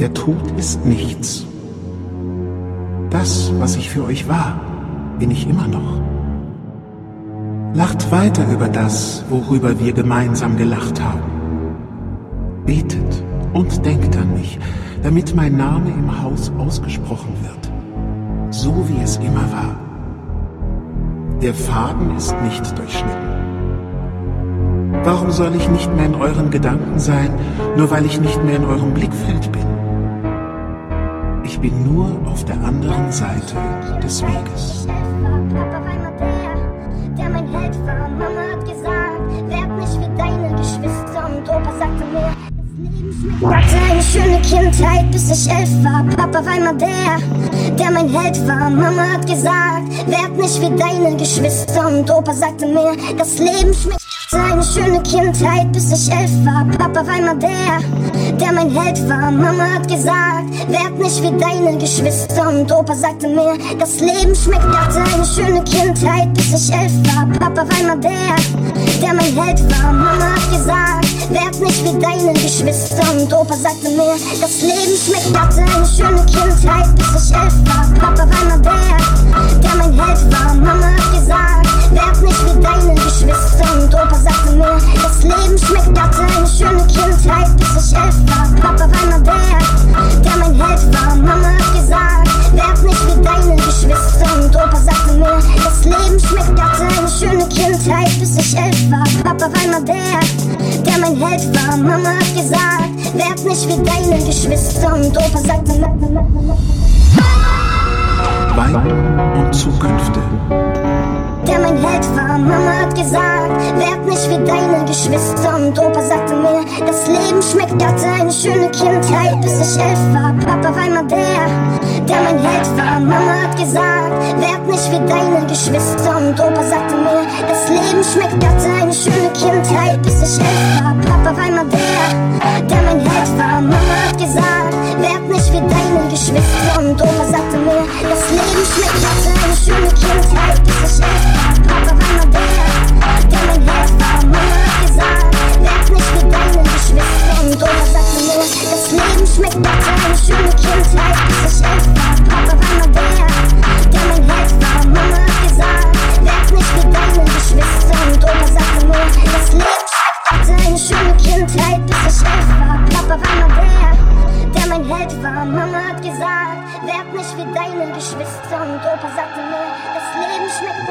Der Tod ist nichts. Das, was ich für euch war, bin ich immer noch. Lacht weiter über das, worüber wir gemeinsam gelacht haben. Betet und denkt an mich, damit mein Name im Haus ausgesprochen wird, so wie es immer war. Der Faden ist nicht durchschnitten. Warum soll ich nicht mehr in euren Gedanken sein, nur weil ich nicht mehr in eurem Blickfeld bin? Ich bin nur auf der anderen Seite des Weges. Hatte eine schöne Kindheit, bis ich 11 war. Papa war immer der mein Held war. Mama hat gesagt, werd nicht wie deine Geschwister. Und Opa sagte mir, das Leben schmeckt. Hatte eine schöne Kindheit, bis ich 11 war. Papa war immer der mein Held war. Mama hat gesagt, werd nicht wie deine Geschwister. Und Opa sagte mir, das Leben schmeckt. Hatte eine schöne Kindheit, bis ich 11 war. Papa war immer der mein Held war. Mama hat gesagt, werd nicht wie deine Geschwister. Und Opa sagte mir, das Leben schmeckt. Hatte eine schöne Kindheit, bis ich 11 war. Papa war immer der mein Held war. Mama hat gesagt, werd nicht wie deine Geschwister. Und Opa sagte mir, das Leben schmeckt. Hatte eine schöne Kindheit, bis ich 11 war. Papa war immer der mein Held war. Mama hat gesagt, werd nicht wie deine Geschwister. Und Opa sagte mir, das Leben schmeckt. Hatte eine schöne Kindheit, bis ich 11 war. Papa war immer der mein Held war. Mama hat gesagt, werd nicht wie deine Geschwister. Und Opa sagte mir, Weiden und Zukünfte. Der mein Held war, Mama hat gesagt, werd nicht wie deine Geschwister. Und Opa sagte mir, das Leben schmeckt. Hatte eine schöne Kindheit, bis ich 11 war. Papa war immer der mein Held war. Mama hat gesagt, werd nicht wie deine Geschwister. Und Opa sagte mir, das Leben schmeckt. Hatte eine schöne Kindheit, bis ich 11 war. Papa war immer der mein Held war. Mama hat gesagt, werd nicht wie deine Geschwister. Und Opa sagte mir, das Leben schmeckt. Hatte eine schöne Kindheit, bis ich 11 war. Papa war immer der mein Held war. Mama hat gesagt, werd nicht wie deine Geschwister. Und Opa sagte mir, das Leben schmeckt. Hatte eine schöne Kindheit, bis ich 11 war. Papa war immer der mein Held war. Mama hat gesagt, werd nicht wie deine Geschwister. Und Opa sagte mir, das Leben schmeckt.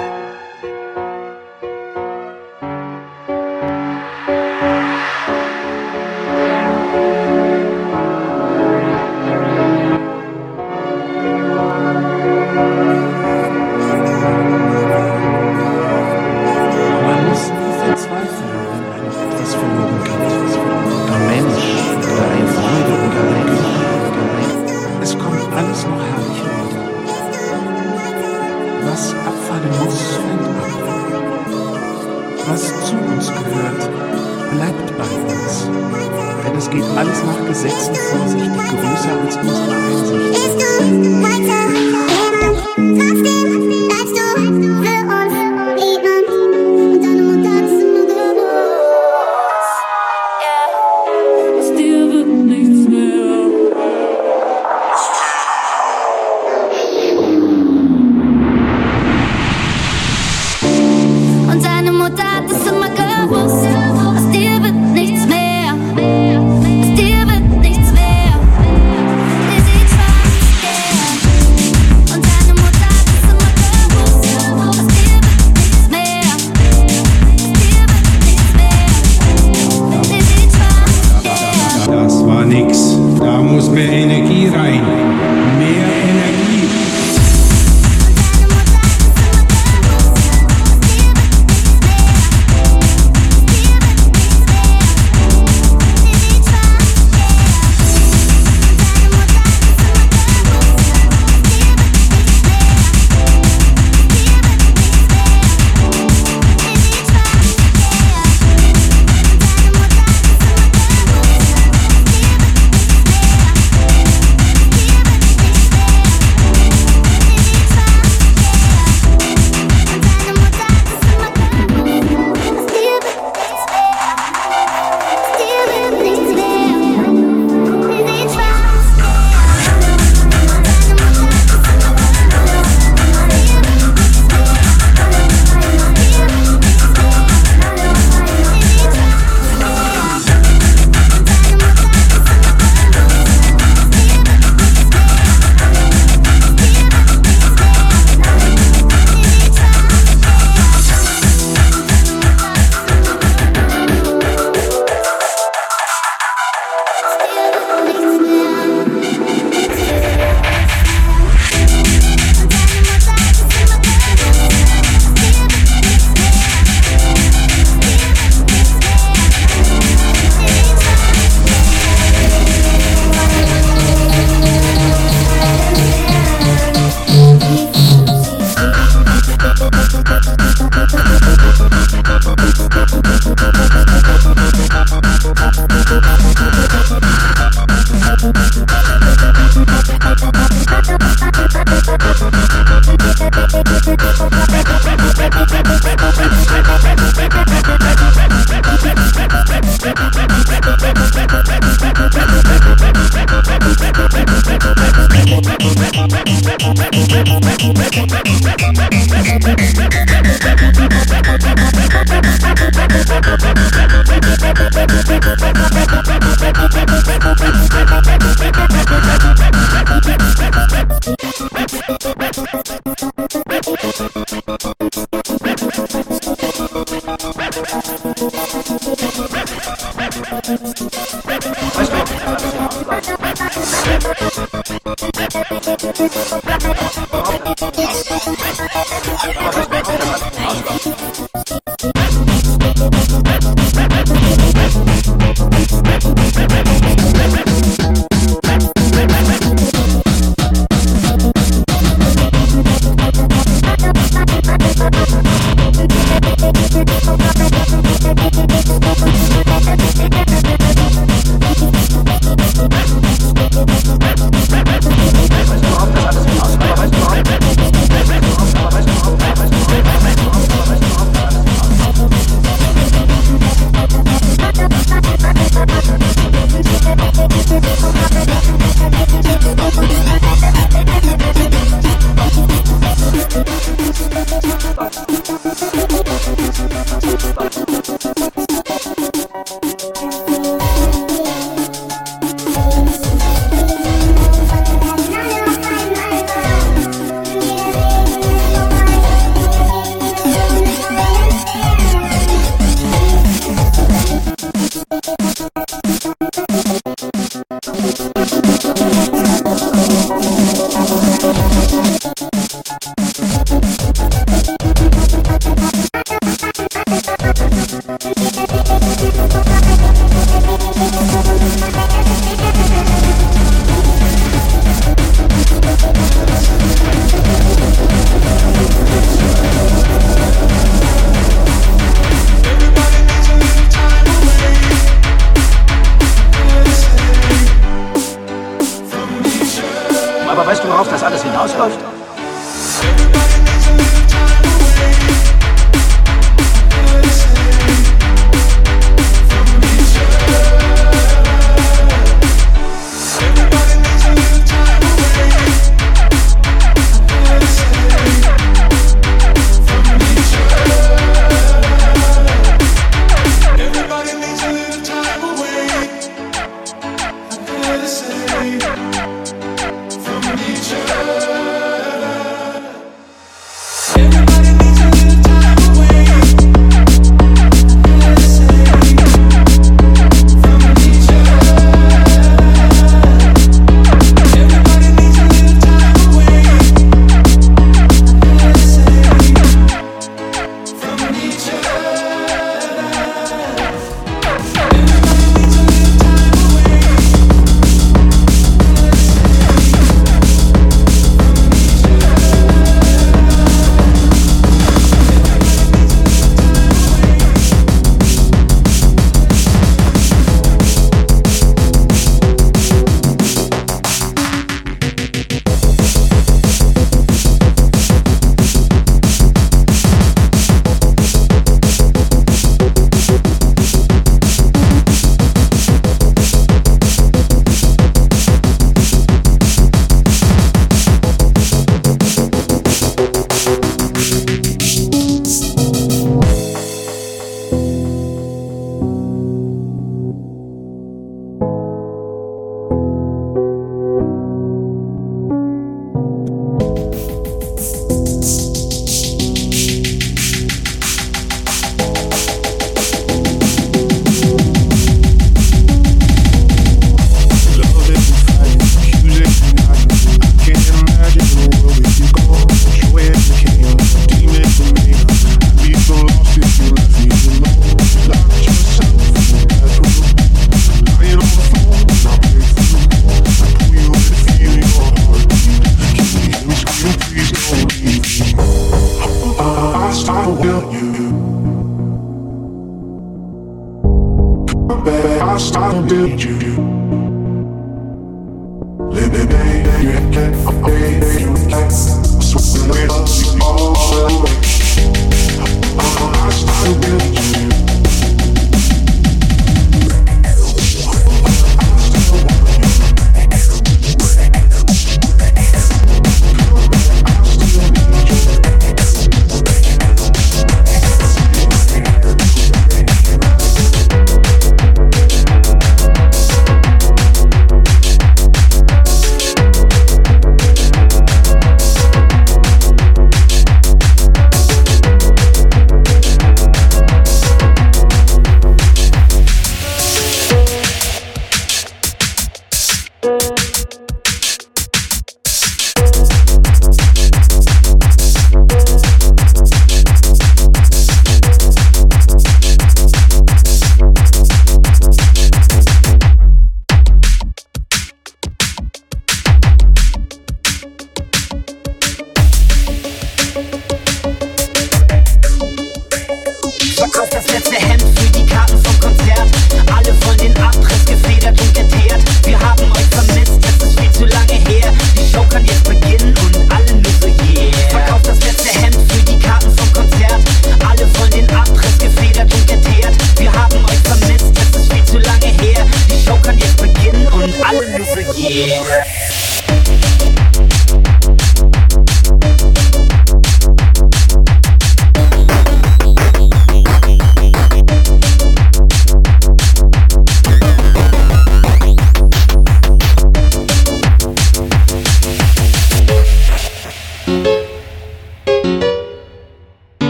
Hatte eine schöne Kindheit, bis ich 11 war. Papa war immer der mein Held war. Mama hat gesagt, werd nicht wie deine Geschwister. Und Opa sagte mir, das Leben schmeckt.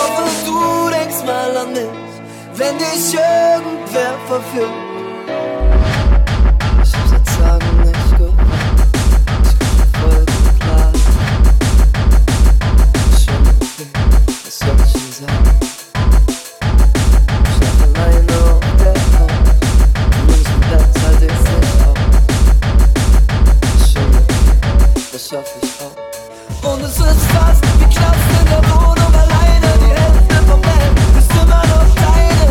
hoffe, du denkst mal an mich, wenn dich irgendwer verführt. Ich hab's jetzt sagen nicht gehört. Ich bin voll klar. Ich bin okay, was soll ich denn sagen? Ich schlaf alleine auf der Haut. Nur nicht im Platz halte ich's nicht auf. Ich bin okay, das schaff ich auch. Und es ist fast wie Knast in der Wohnung alleine. Die Hälfte vom Bett ist immer noch deine.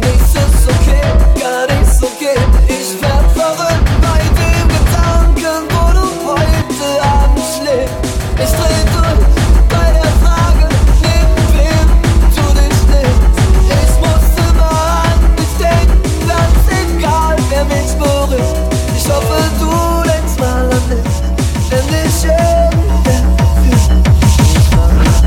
Nichts ist okay, gar nichts okay. Ich werd verrückt bei dem Gedanken, wo du heute Abend schläfst. Ich dreh durch bei der Frage, neben wem tu dich nicht. Ich muss immer an dich denken, ganz egal wer mich berührt. Ich hoffe, du denkst mal an mich, wenn dich was du gemacht hast. Das ist Rap, du bist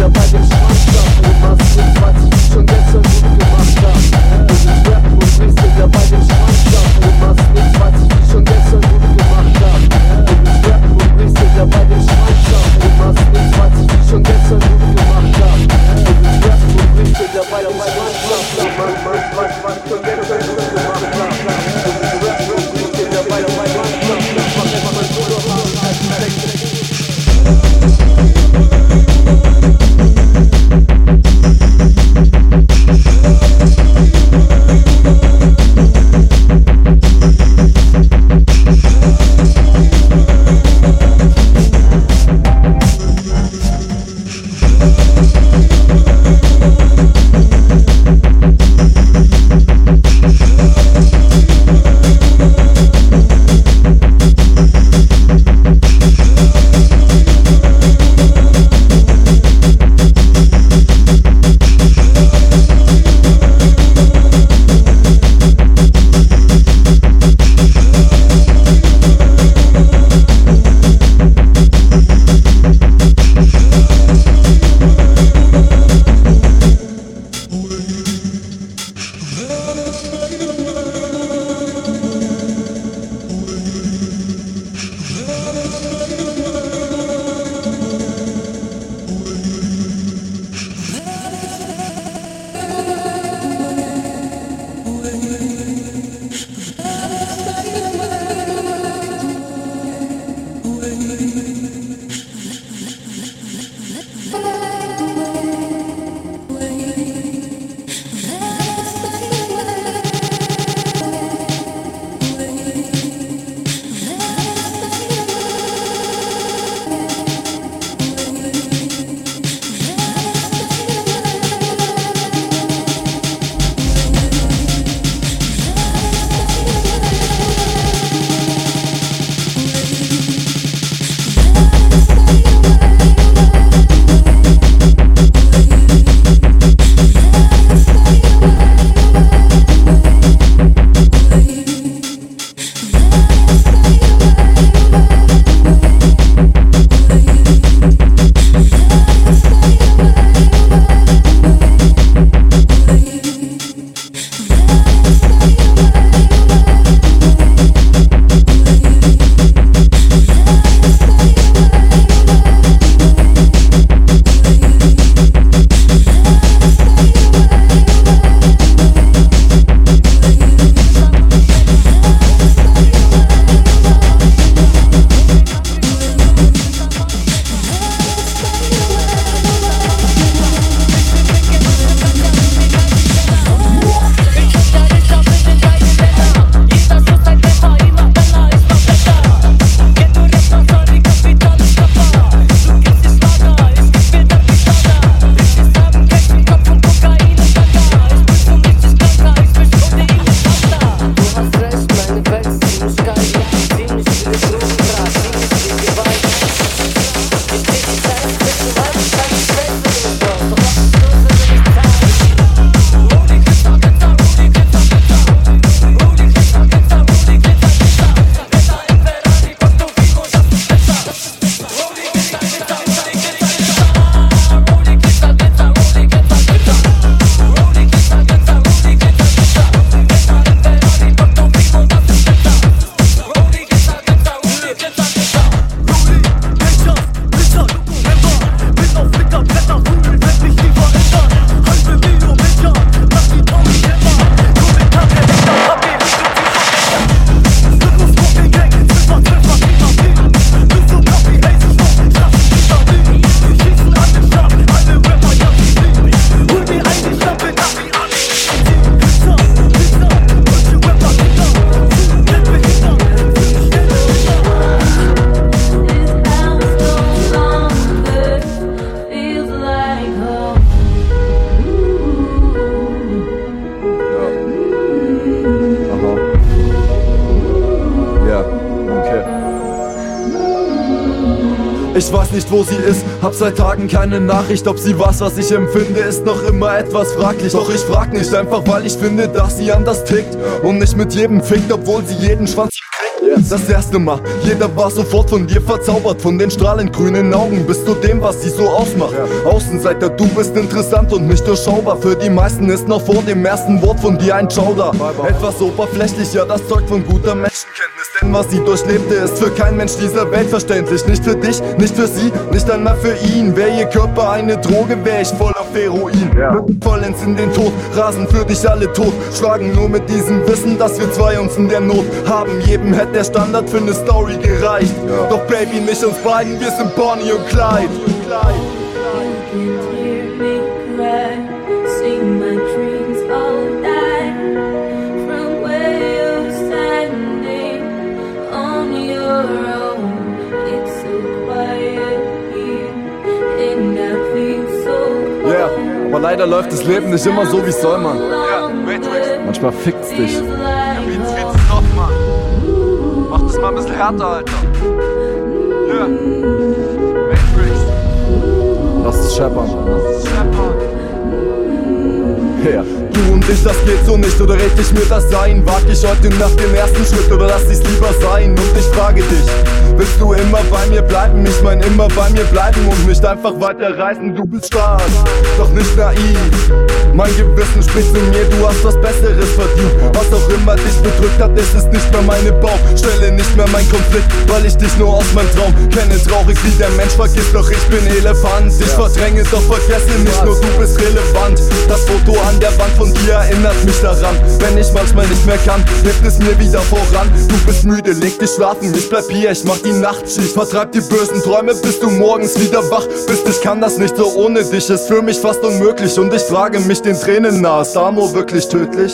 ja bei dem Schwanzstab. Ich weiß nicht, wo sie ist, hab seit Tagen keine Nachricht. Ob sie weiß, was ich empfinde, ist noch immer etwas fraglich. Doch ich frag nicht, einfach weil ich finde, dass sie anders tickt und nicht mit jedem fickt, obwohl sie jeden Schwanz kriegt. Das erste Mal, jeder war sofort von dir verzaubert, von den strahlend grünen Augen bis zu dem, was sie so ausmacht. Außenseiter, du bist interessant und nicht durchschaubar. Für die meisten ist noch vor dem ersten Wort von dir ein Schauder. Etwas oberflächlicher, das zeugt von guter Menschenkenntnis. Denn was sie durchlebte, ist für kein Mensch dieser Welt verständlich. Nicht für dich, nicht für sie, nicht einmal für ihn. Wär ihr Körper eine Droge, wär ich voll auf Heroin. Mitten vollends in den Tod, rasen für dich alle tot. Schlagen nur mit diesem Wissen, dass wir zwei uns in der Not haben. Jedem hätte der Standard für eine Story gereicht. Doch Baby, nicht uns beiden, wir sind Bonnie und Clyde. Aber leider läuft das Leben nicht immer so, wie es soll, Mann. Manchmal fickt's dich. Ja, wie noch, Mann. Mach das mal ein bisschen härter, Alter. Ja. Matrix. Lass es scheppern. Ja. Du und ich, das geht so nicht, oder red ich mir das ein? Wag ich heute Nacht den ersten Schritt, oder lass ich's lieber sein? Und ich frage dich, willst du immer bei mir bleiben? Ich mein immer bei mir bleiben und nicht einfach weiterreißen. Du bist stark, doch nicht naiv. Mein Gewissen spricht zu mir, du hast was Besseres verdient. Was auch immer dich bedrückt hat, ist es nicht mehr meine Baustelle, nicht mehr mein Konflikt, weil ich dich nur aus meinem Traum kenne. Traurig wie der Mensch, vergiss doch, ich bin Elefant. Ich verdränge, doch vergesse nicht, nur du bist relevant. Das Foto an der Wand von dir erinnert mich daran. Wenn ich manchmal nicht mehr kann, hilft es mir wieder voran. Du bist müde, leg dich schlafen, ich bleib hier, ich mach die Nachtschicht. Vertreib die bösen Träume, bis du morgens wieder wach bist. Ich kann das nicht so ohne dich, ist für mich fast unmöglich. Und ich frage mich den Tränen nahe, ist Amor wirklich tödlich?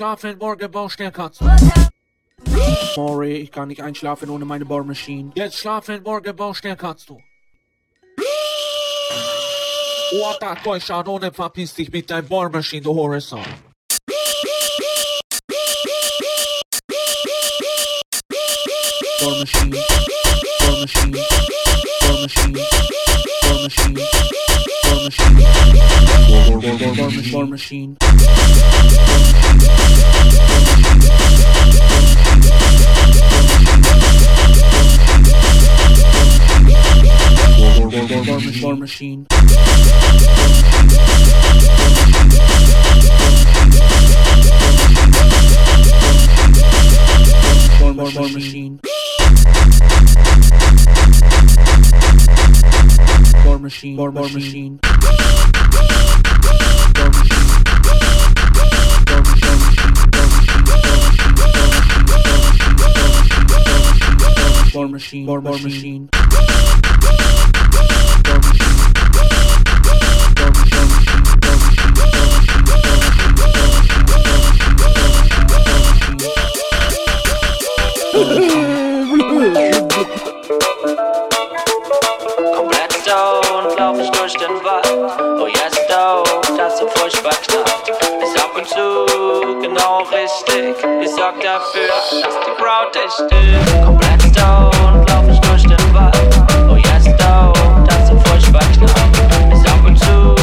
einschlafen, morgen Baustärke. Sorry, ich kann nicht einschlafen ohne meine Bar Machine. Jetzt schlafen, morgen Baustärke du. Oata, Koischanone, verpiss dich mit deinem Bar Machine, du Horizon. Bar Machine, Bar Machine, Bar Machine, Bar Machine, Bar Machine, Bar Machine, Bar Machine, Bar Machine, Bar Machine. Bar Machine, Bar Machine, Bar Machine, Bar Machine, komplett down, lauf ich durch den Wald. Oh yes, down, das ist so furchtbar knapp. Ist ab und zu genau richtig. Ich sorg dafür, dass die Crowd dich stimmt. Komplett down, lauf ich durch den Wald. Oh yes, down, das ist so furchtbar knapp. Ist ab und zu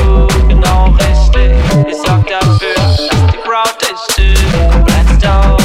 genau richtig. Ich sorg dafür, dass die Crowd dich stimmt. Komplett down.